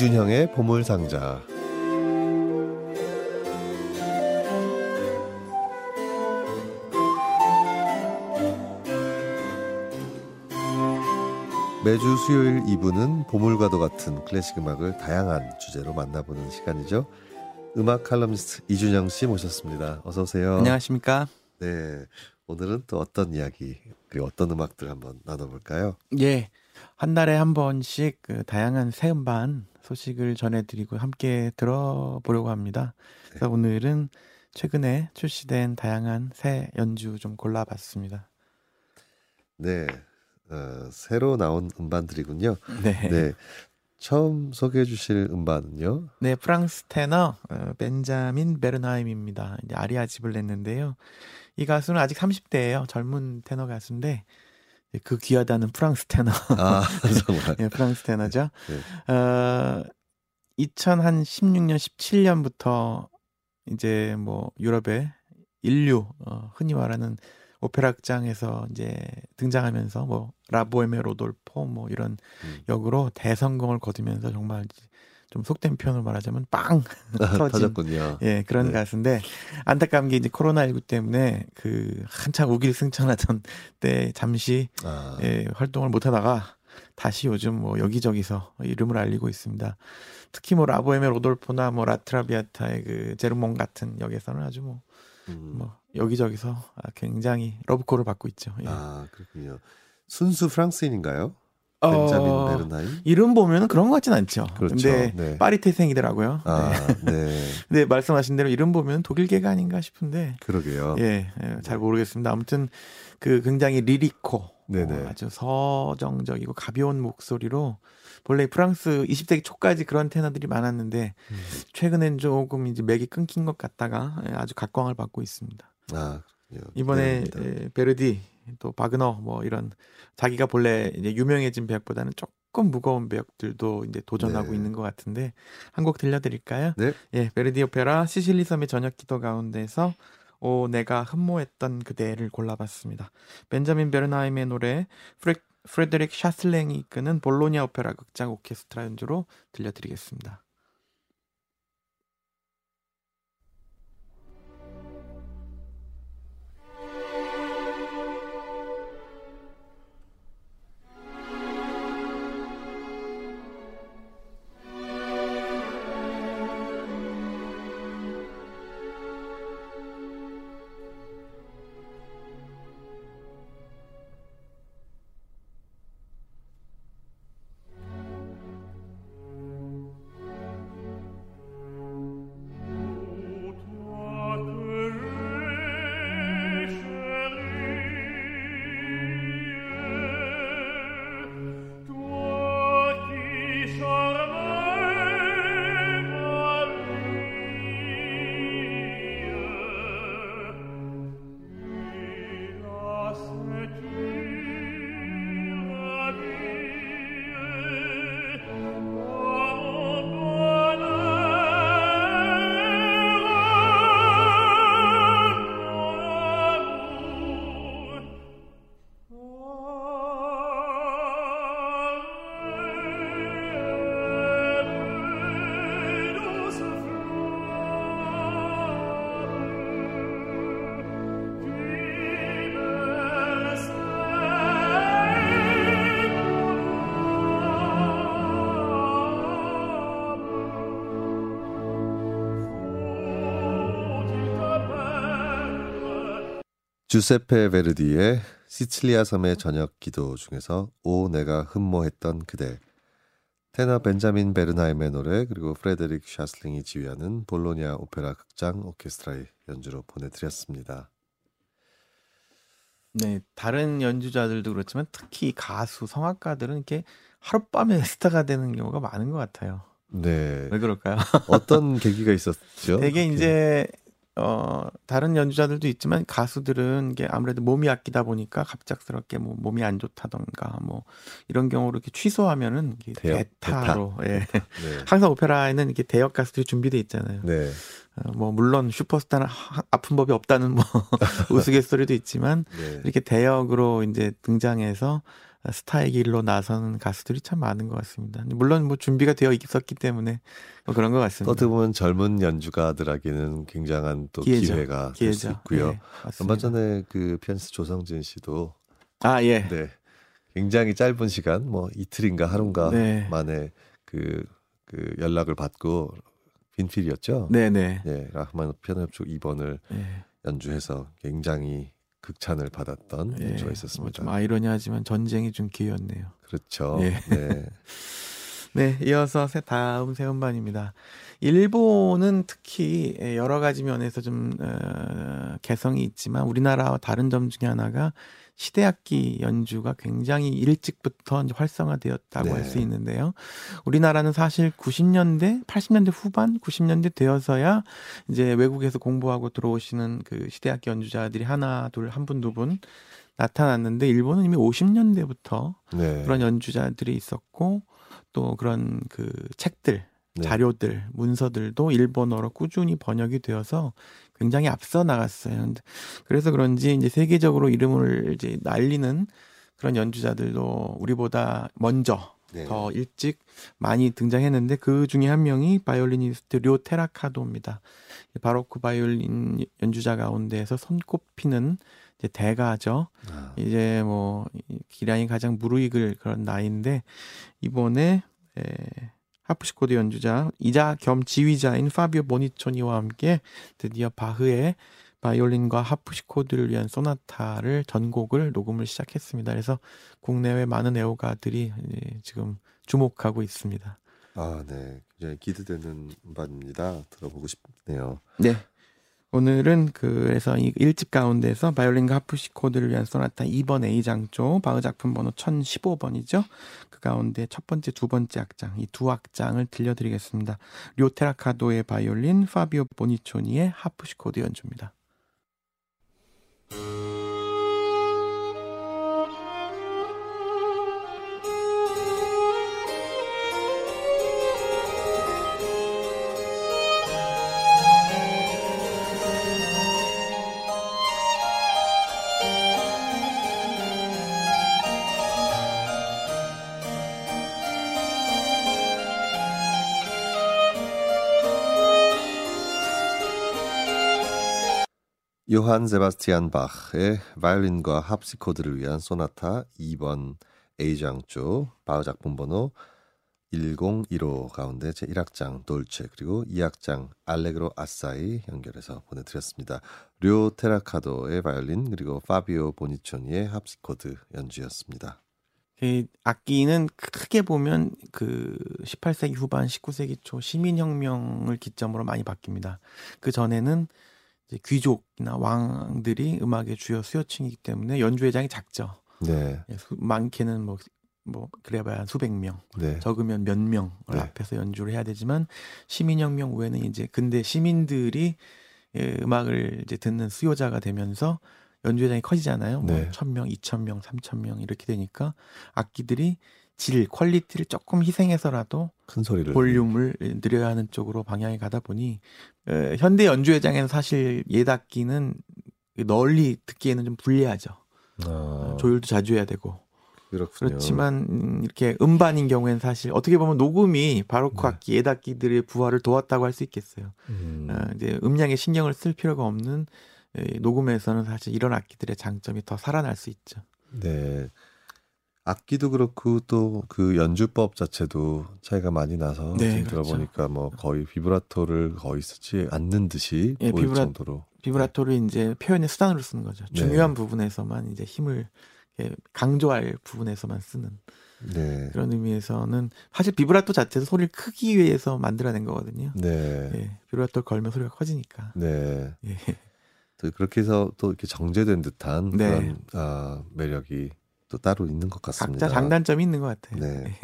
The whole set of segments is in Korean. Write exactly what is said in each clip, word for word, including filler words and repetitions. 이준형의 보물상자. 매주 수요일 이 부는 보물과도 같은 클래식 음악을 다양한 주제로 만나보는 시간이죠. 음악 칼럼니스트 이준형 씨 모셨습니다. 어서 오세요. 안녕하십니까. 네, 오늘은 또 어떤 이야기 그리고 어떤 음악들 한번 나눠볼까요? 예, 한 달에 한 번씩 그 다양한 새 음반 소식을 전해드리고 함께 들어보려고 합니다. 그래서 네. 오늘은 최근에 출시된 다양한 새 연주 좀 골라봤습니다. 네, 어, 새로 나온 음반들이군요. 네. 네. 처음 소개해 주실 음반은요? 네, 프랑스 테너 어, 벤자민 베르나임입니다. 이제 아리아집을 냈는데요. 이 가수는 아직 삼십 대예요. 젊은 테너 가수인데 그 귀하다는 프랑스 테너. 아, 정말. 네, 프랑스 테너죠. 네, 네. 어, 이천십육 년, 십칠 년부터 이제 뭐 유럽의 인류, 어, 흔히 말하는 오페라 극장에서 이제 등장하면서 뭐 라보엠의 로돌포 뭐 이런 음. 역으로 대성공을 거두면서 정말 좀 속된 표현으로 말하자면 빵 터진 예, 그런 네. 가수인데 안타깝게 이제 코로나십구 때문에 그 한창 우길승천하던 때 잠시 아. 예, 활동을 못하다가 다시 요즘 뭐 여기저기서 이름을 알리고 있습니다. 특히 뭐 라보엠의 로돌포나 뭐 라트라비아타의 그 제르몽 같은 역에서는 아주 뭐 음. 뭐 여기저기서 굉장히 러브콜을 받고 있죠. 예. 아, 그렇군요. 순수 프랑스인인가요? 어, 벤자민 베르나임? 이름 보면 그런 것 같진 않죠. 그렇죠. 근데 네. 파리 태생이더라고요. 아, 네. 네. 근데 말씀하신 대로 이름 보면 독일계가 아닌가 싶은데. 그러게요. 예, 예, 잘 모르겠습니다. 아무튼 그 굉장히 리리코, 네네. 어, 아주 서정적이고 가벼운 목소리로 원래 프랑스 이십 세기 초까지 그런 테너들이 많았는데 음. 최근엔 조금 이제 맥이 끊긴 것 같다가 아주 각광을 받고 있습니다. 아, 그렇군요. 이번에 네, 베르디 또 바그너 뭐 이런 자기가 본래 이제 유명해진 배역보다는 조금 무거운 배역들도 이제 도전하고 네. 있는 것 같은데 한 곡 들려드릴까요? 네. 예, 베르디 오페라 시실리 섬의 저녁 기도 가운데서 오 내가 흠모했던 그대를 골라봤습니다. 벤자민 베르나임의 노래 프레, 프레데릭 샤슬랭이 이끄는 볼로냐 오페라 극장 오케스트라 연주로 들려드리겠습니다. 주세페 베르디의 시칠리아 섬의 저녁 기도 중에서 오 내가 흠모했던 그대, 테너 벤자민 베르나임의 노래 그리고 프레데릭 샤슬링이 지휘하는 볼로냐 오페라 극장 오케스트라의 연주로 보내드렸습니다. 네, 다른 연주자들도 그렇지만 특히 가수, 성악가들은 이렇게 하룻밤에 스타가 되는 경우가 많은 것 같아요. 네. 왜 그럴까요? 어떤 계기가 있었죠? 되게 그렇게? 이제 어, 다른 연주자들도 있지만 가수들은 이게 아무래도 몸이 아끼다 보니까 갑작스럽게 뭐 몸이 안 좋다던가 뭐 이런 경우로 이렇게 취소하면은 이게 대역, 대타로 대타. 예. 네. 항상 오페라에는 이렇게 대역 가수들이 준비돼 있잖아요. 네. 어, 뭐 물론 슈퍼스타는 하, 아픈 법이 없다는 뭐 우스갯소리도 있지만 네. 이렇게 대역으로 이제 등장해서 스타의 길로 나서는 가수들이 참 많은 것 같습니다. 물론 뭐 준비가 되어 있었기 때문에 뭐 그런 것 같습니다. 어떻게 보면 젊은 연주가들에게는 굉장한 또 기회죠. 기회가 될 수 있고요. 네, 얼마 전에 그 피아니스트 조성진 씨도 아 예, 네, 굉장히 짧은 시간, 뭐 이틀인가 하루인가 네. 만에 그, 그 연락을 받고 빈필이었죠. 네네. 네, 라흐마니노프 피아노 협주 이 번을 네. 연주해서 굉장히 극찬을 받았던 네. 연주가 있었습니다. 뭐 좀 아이러니하지만 전쟁이 준 기회였네요. 그렇죠. 네. 네. 네, 이어서 새 다음 새 음반입니다. 일본은 특히 여러 가지 면에서 좀 어, 개성이 있지만 우리나라와 다른 점 중에 하나가 시대악기 연주가 굉장히 일찍부터 활성화되었다고 네. 할 수 있는데요. 우리나라는 사실 구십 년대, 팔십 년대 후반, 구십 년대 되어서야 이제 외국에서 공부하고 들어오시는 그 시대악기 연주자들이 하나, 둘, 한 분, 두 분 나타났는데 일본은 이미 오십 년대부터 네. 그런 연주자들이 있었고 또 그런 그 책들, 네. 자료들, 문서들도 일본어로 꾸준히 번역이 되어서 굉장히 앞서 나갔어요. 그래서 그런지 이제 세계적으로 이름을 이제 날리는 그런 연주자들도 우리보다 먼저 네. 더 일찍 많이 등장했는데 그 중에 한 명이 바이올리니스트 료 테라카도입니다. 바로크 바이올린 연주자 가운데에서 손꼽히는 이제 대가죠. 아. 이제 뭐 기량이 가장 무르익을 그런 나이인데 이번에 에, 하프시코드 연주자 이자 겸 지휘자인 파비오 보니초니와 함께 드디어 바흐의 바이올린과 하프시코드를 위한 소나타를 전곡을 녹음을 시작했습니다. 그래서 국내외 많은 애호가들이 지금 주목하고 있습니다. 아, 네, 굉장히 기대되는 음반입니다. 들어보고 싶네요. 네. 오늘은 그래서 이 일 집 가운데서 바이올린과 하프시코드를 위한 소나타 이 번 A장조 바흐 작품 번호 천십오 번이죠. 그 가운데 첫 번째, 두 번째 악장 이 두 악장을 들려드리겠습니다. 료 테라카도의 바이올린, 파비오 보니초니의 하프시코드 연주입니다. 요한 세바스티안 바흐의 바이올린과 하프시코드를 위한 소나타 이 번 A장조 바흐 작품 번호 천십일 호 가운데 제일 악장 돌체 그리고 이 악장 알레그로 아싸이 연결해서 보내드렸습니다. 료 테라카도의 바이올린 그리고 파비오 보니초니의 하프시코드 연주였습니다. 악기는 크게 보면 그 십팔 세기 후반 십구 세기 초 시민혁명을 기점으로 많이 바뀝니다. 그 전에는 귀족이나 왕들이 음악의 주요 수요층이기 때문에 연주 회장이 작죠. 네. 많게는 뭐, 뭐 그래봐야 수백 명, 네. 적으면 몇 명을 네. 앞에서 연주를 해야 되지만 시민혁명 후에는 이제 근데 시민들이 음악을 이제 듣는 수요자가 되면서 연주 회장이 커지잖아요. 네. 뭐 천 명, 이천 명, 삼천 명 이렇게 되니까 악기들이 질, 퀄리티를 조금 희생해서라도 큰 소리를 볼륨을 늘려야 하는 쪽으로 방향이 가다 보니 에, 현대 연주회장에는 사실 옛 악기는 널리 듣기에는 좀 불리하죠. 아. 조율도 자주 해야 되고 그렇군요. 그렇지만 이렇게 음반인 경우에는 사실 어떻게 보면 녹음이 바로크 네. 악기, 옛 악기들의 부활을 도왔다고 할 수 있겠어요. 음. 아, 이제 음량에 신경을 쓸 필요가 없는 에, 녹음에서는 사실 이런 악기들의 장점이 더 살아날 수 있죠. 네. 악기도 그렇고 또 그 연주법 자체도 차이가 많이 나서 네, 지금 그렇죠. 들어보니까 뭐 거의 비브라토를 거의 쓰지 않는 듯이 네, 보일 비브라, 정도로 비브라토를 네. 이제 표현의 수단으로 쓰는 거죠. 중요한 네. 부분에서만 이제 힘을 강조할 부분에서만 쓰는 네. 그런 의미에서는 사실 비브라토 자체도 소리를 크기 위해서 만들어낸 거거든요. 네. 네, 비브라토를 걸면 소리가 커지니까. 네. 네. 또 그렇게 해서 또 이렇게 정제된 듯한 네. 그런 아, 매력이. 또 따로 있는 것 같습니다. 각자 장단점이 있는 것 같아요. 네.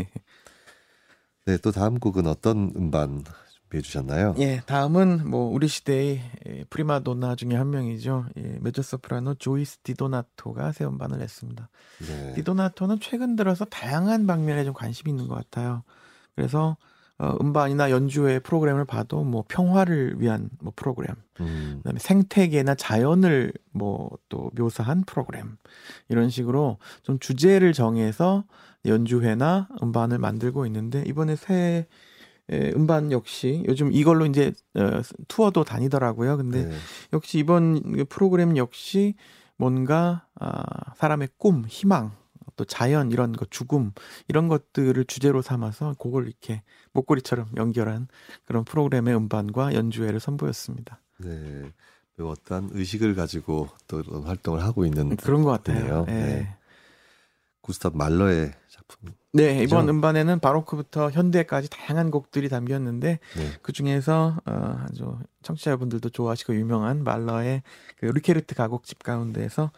네, 또 다음 곡은 어떤 음반 준비해 주셨나요? 예, 다음은 뭐 우리 시대의 프리마돈나 중에 한 명이죠. 예, 메조소프라노 조이스 디도나토가 새 음반을 냈습니다. 네. 디도나토는 최근 들어서 다양한 방면에 좀 관심이 있는 것 같아요. 그래서 어, 음반이나 연주회 프로그램을 봐도 뭐 평화를 위한 뭐 프로그램, 음. 그다음에 생태계나 자연을 뭐 또 묘사한 프로그램 이런 식으로 좀 주제를 정해서 연주회나 음반을 만들고 있는데 이번에 새 음반 역시 요즘 이걸로 이제 투어도 다니더라고요. 근데 네. 역시 이번 프로그램 역시 뭔가 사람의 꿈, 희망, 또 자연 이런 거, 죽음 이런 것들을 주제로 삼아서 그걸 이렇게 목걸이처럼 연결한 그런 프로그램의 음반과 연주회를 선보였습니다. 네, 어떠한 의식을 가지고 또 이런 활동을 하고 있는 그런 것 같아요. 네. 네. 구스타브 말러의 작품. 네, 이번 그렇죠? 음반에는 바로크부터 현대까지 다양한 곡들이 담겼는데 네. 그 중에서 어, 아주 청취자분들도 좋아하시고 유명한 말러의 그 루케르트 가곡집 가운데에서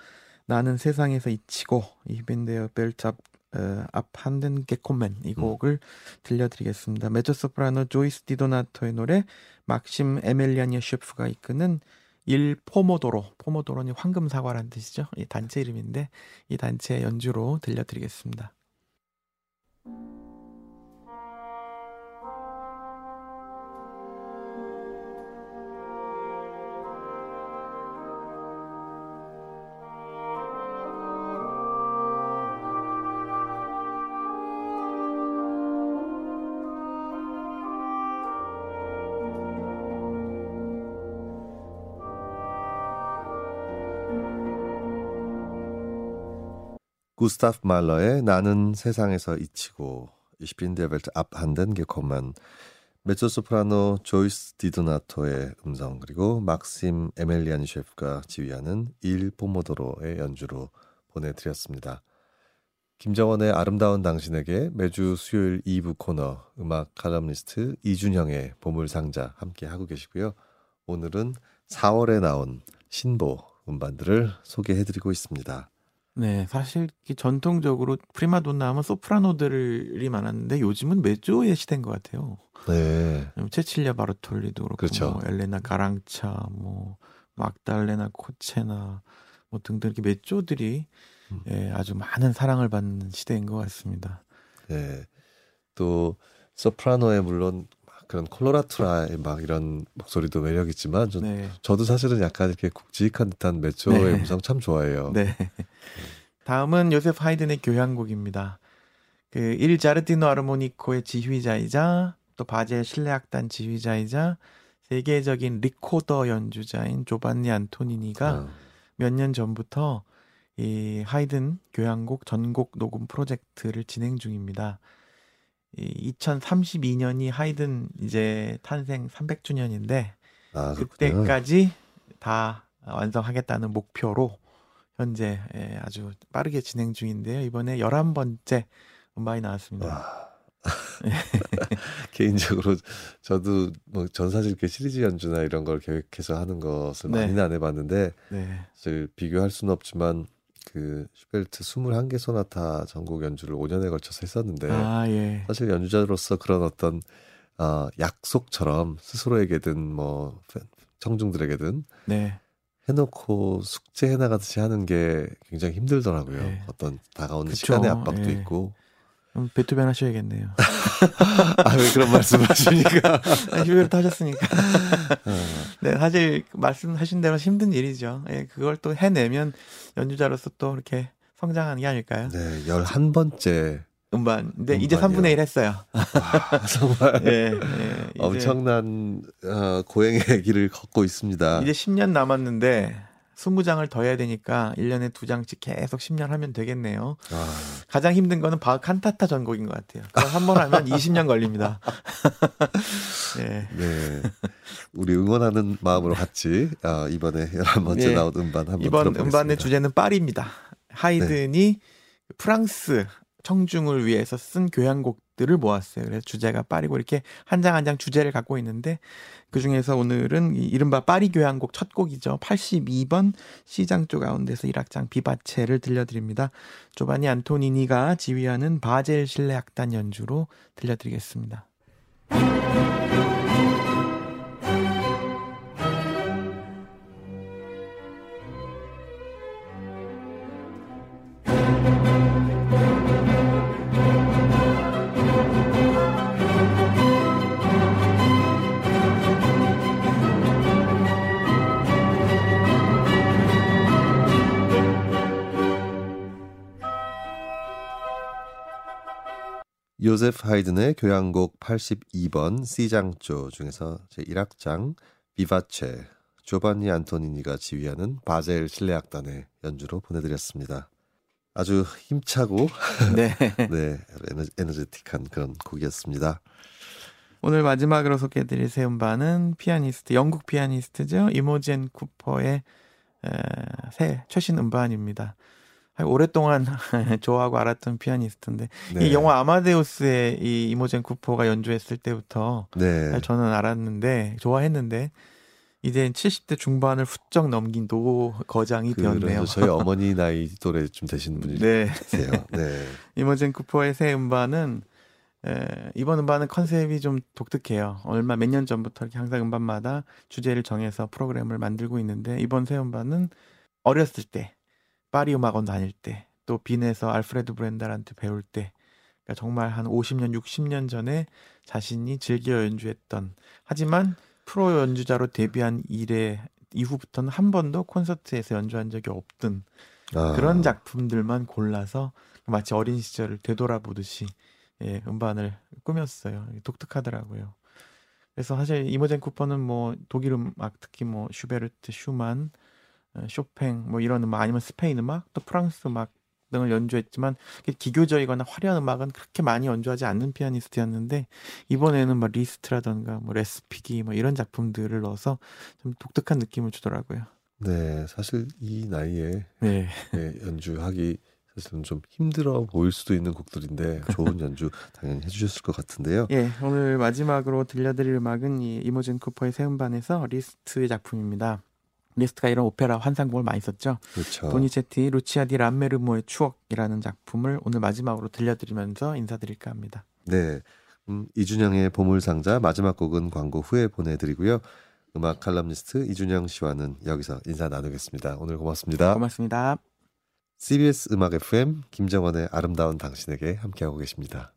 나는 세상에서 잊히고 이벤데어 벨잡 앞한덴 게코멘 이 곡을 음. 들려드리겠습니다. 메조소프라노 조이스 디도나토의 노래 막심 에멜리아니아 셰프가 이끄는 일 포모도로, 포모도로는 황금사과라는 뜻이죠. 이 단체 이름인데 이 단체의 연주로 들려드리겠습니다. 구스타브 말러의 나는 세상에서 잊히고 이슈빈데벨트 앞한덴 게코만 메조소프라노 조이스 디도나토의 음성 그리고 막심 에멜리안 셰프가 지휘하는 일 포모도로의 연주로 보내드렸습니다. 김정원의 아름다운 당신에게 매주 수요일 이 부 코너 음악 칼럼니스트 이준형의 보물상자 함께하고 계시고요. 오늘은 사월에 나온 신보 음반들을 소개해드리고 있습니다. 네, 사실 전통적으로 프리마돈나 하면 소프라노들이 많았는데 요즘은 메조의 시대인 것 같아요. 네. 체칠리아 바르톨리도 그렇고, 그렇죠. 뭐 엘레나 가랑차, 뭐 막달레나 코체나 뭐 등등 이렇게 메조들이 음. 예, 아주 많은 사랑을 받는 시대인 것 같습니다. 네, 또 소프라노에 물론 그런 콜로라투라의 막 이런 목소리도 매력있지만 저, 네. 저도 사실은 약간 이렇게 굵직한 듯한 메조의 네. 음성 참 좋아해요. 네. 다음은 요셉 하이든의 교향곡입니다. 그 일 자르티노 아르모니코의 지휘자이자 또 바젤 실내악단 지휘자이자 세계적인 리코더 연주자인 조반니 안토니니가 아. 몇 년 전부터 이 하이든 교향곡 전곡 녹음 프로젝트를 진행 중입니다. 이천삼십이 년이 하이든 이제 탄생 삼백 주년인데 아, 그때까지 다 완성하겠다는 목표로 현재 아주 빠르게 진행 중인데요. 이번에 열한 번째 음반이 나왔습니다. 개인적으로 저도 뭐 전 사실 그 시리즈 연주나 이런 걸 계획해서 하는 것을 네. 많이는 안 해봤는데 네. 사실 비교할 수는 없지만 그 슈베르트 이십일 개 소나타 전곡 연주를 오 년에 걸쳐서 했었는데 아, 예. 사실 연주자로서 그런 어떤 어, 약속처럼 스스로에게든 뭐 청중들에게든 네. 해놓고 숙제해 나가듯이 하는 게 굉장히 힘들더라고요. 예. 어떤 다가오는 그쵸. 시간의 압박도 예. 있고. 그럼 베토벤 하셔야겠네요. 아, 왜 그런 말씀을 하십니까? 슈베르트 하셨으니까. 네, 사실 말씀하신 대로 힘든 일이죠. 예, 그걸 또 해내면 연주자로서 또 이렇게 성장하는 게 아닐까요? 네, 열한 번째 음반. 근데 네, 이제 삼분의 일 했어요. 와, 정말 예, 예, 엄청난 어, 고행의 길을 걷고 있습니다. 이제 십 년 남았는데 이십 장을 더 해야 되니까 일 년에 두 장씩 계속 십 년 하면 되겠네요. 아. 가장 힘든 거는 바흐 칸타타 전곡인 것 같아요. 그걸 한 번 하면 이십 년 걸립니다. 네. 네. 우리 응원하는 마음으로 같이 아, 이번에 열한 번째 네. 나온 음반 한번 이번 들어보겠습니다. 음반의 주제는 파리입니다. 하이든이 네. 프랑스 청중을 위해서 쓴 교향곡들을 모았어요. 그래서 주제가 파리고 이렇게 한 장 한 장 주제를 갖고 있는데 그중에서 오늘은 이른바 파리 교향곡 첫 곡이죠. 팔십이 번 C장조 가운데서 일 악장 비바체를 들려드립니다. 조반니 안토니니가 지휘하는 바젤 실내악단 연주로 들려드리겠습니다. 요세프 하이든의 교향곡 팔십이 번 C장조 중에서 제일 악장 비바체, 조반니 안토니니가 지휘하는 바젤 실내악단의 연주로 보내드렸습니다. 아주 힘차고 네, 네 에너지, 에너제틱한 그런 곡이었습니다. 오늘 마지막으로 소개해드릴 새 음반은 피아니스트, 영국 피아니스트죠. 이모젠 쿠퍼의 에, 새 최신 음반입니다. 오랫동안 좋아하고 알았던 피아니스트인데 네. 이 영화 아마데우스에 이 이모젠 쿠퍼가 연주했을 때부터 네. 저는 알았는데 좋아했는데 이제 칠십 대 중반을 훌쩍 넘긴 노 거장이 되었네요. 저희 어머니 나이 또래쯤 되신 분이세요. 네. 이모젠 쿠퍼의 새 음반은 에, 이번 음반은 컨셉이 좀 독특해요. 얼마 몇 년 전부터 이렇게 항상 음반마다 주제를 정해서 프로그램을 만들고 있는데 이번 새 음반은 어렸을 때 파리 음악원 다닐 때, 또 빈에서 알프레드 브렌달한테 배울 때, 그러니까 정말 한 오십 년, 육십 년 전에 자신이 즐겨 연주했던, 하지만 프로 연주자로 데뷔한 이래 이후부터는 한 번도 콘서트에서 연주한 적이 없던 아. 그런 작품들만 골라서 마치 어린 시절을 되돌아보듯이 예, 음반을 꾸몄어요. 독특하더라고요. 그래서 사실 이모젠 쿠퍼는 뭐 독일 음악, 특히 뭐 슈베르트, 슈만, 쇼팽 뭐 이런 음악 아니면 스페인 음악 또 프랑스 음악 등을 연주했지만 기교적이거나 화려한 음악은 그렇게 많이 연주하지 않는 피아니스트였는데 이번에는 막 리스트라던가 뭐 레스피기 뭐 이런 작품들을 넣어서 좀 독특한 느낌을 주더라고요. 네, 사실 이 나이에 네. 네, 연주하기 사실은 좀 힘들어 보일 수도 있는 곡들인데 좋은 연주 당연히 해주셨을 것 같은데요. 예, 오늘 마지막으로 들려드릴 음악은 이 이모젠 쿠퍼의 새 음반에서 리스트의 작품입니다. 리스트가 이런 오페라 환상곡을 많이 썼죠. 그렇죠. 도니체티, 루치아 디 람메르모의 추억이라는 작품을 오늘 마지막으로 들려드리면서 인사드릴까 합니다. 네, 음, 이준형의 보물상자 마지막 곡은 광고 후에 보내드리고요. 음악 칼럼니스트 이준형 씨와는 여기서 인사 나누겠습니다. 오늘 고맙습니다. 고맙습니다. 씨비에스 음악 에프엠 김정원의 아름다운 당신에게 함께하고 계십니다.